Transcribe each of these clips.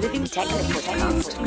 Living Technical Podcast.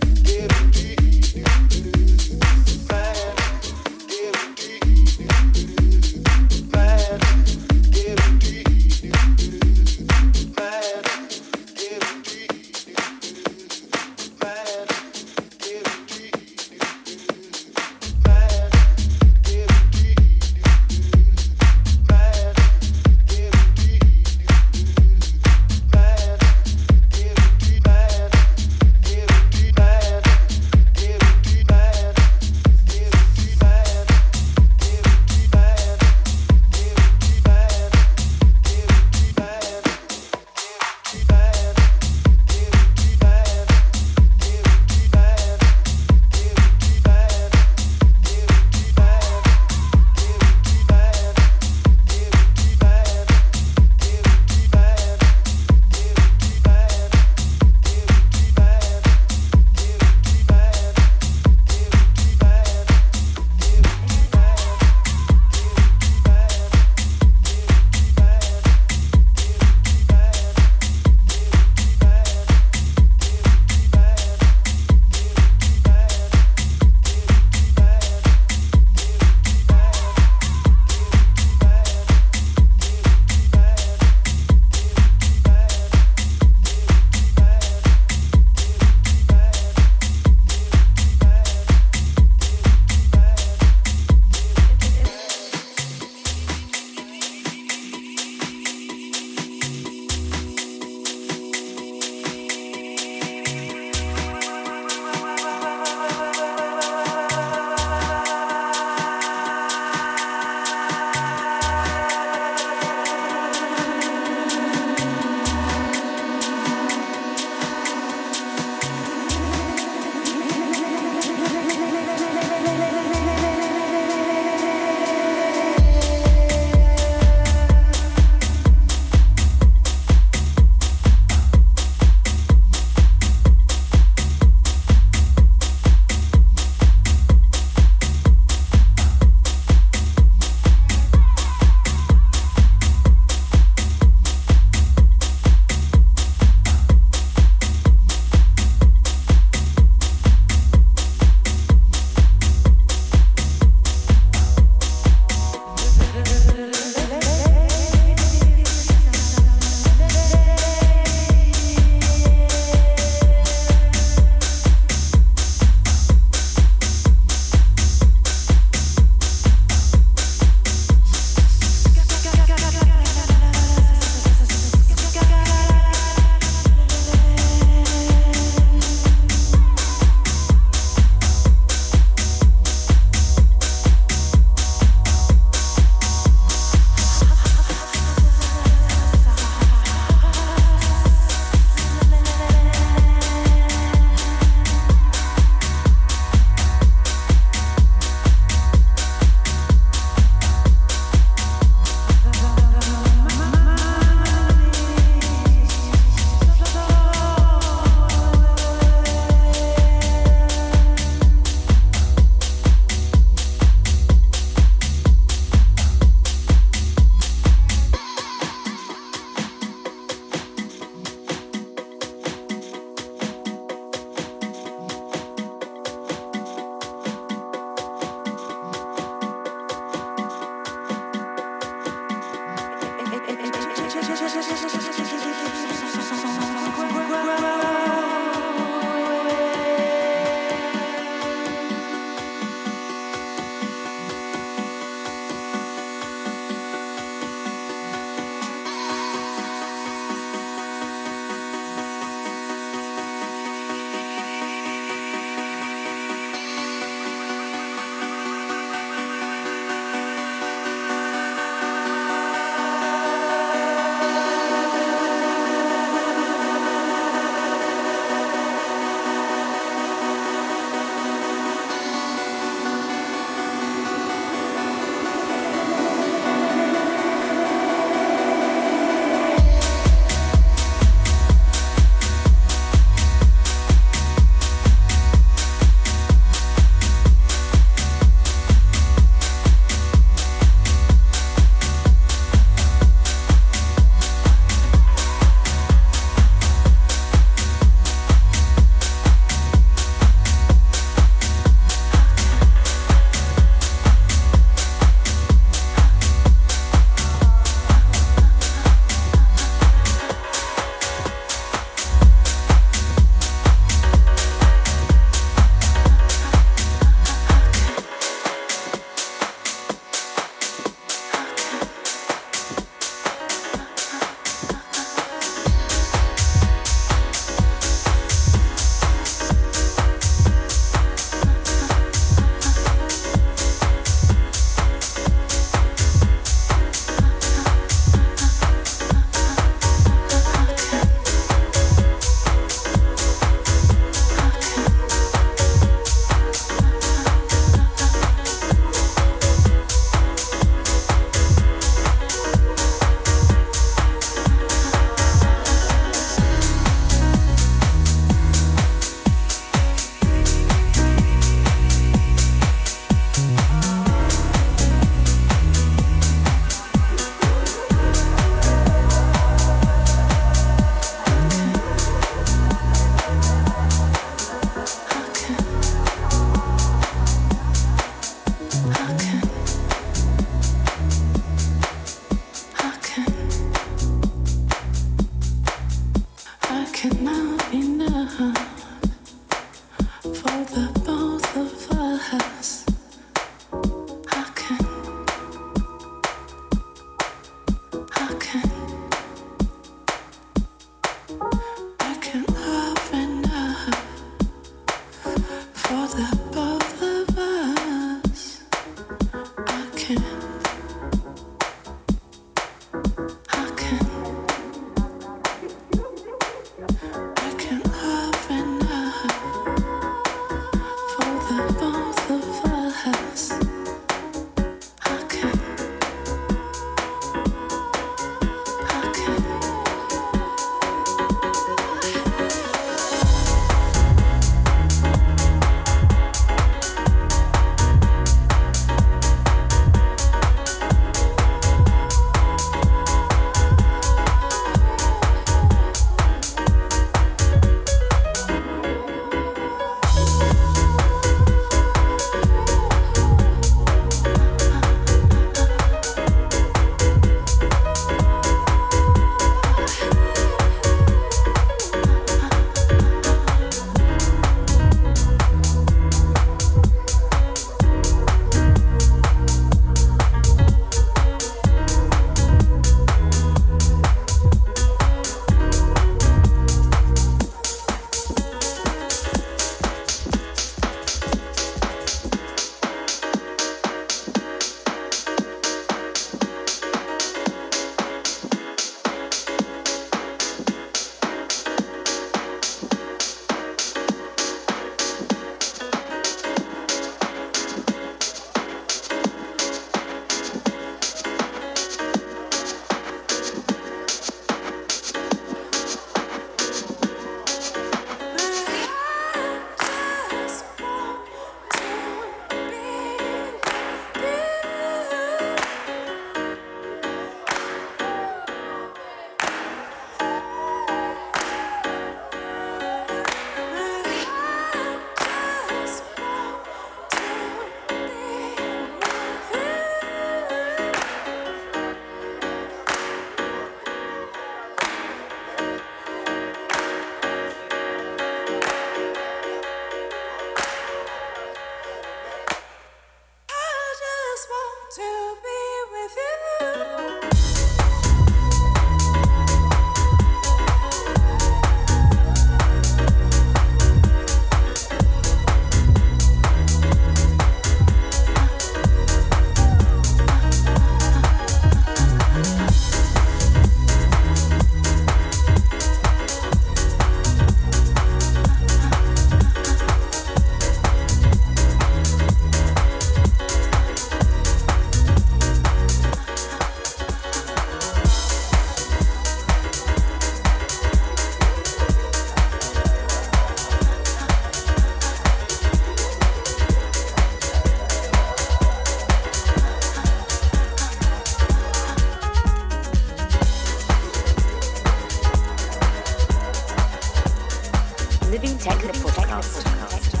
Living Techno Podcast.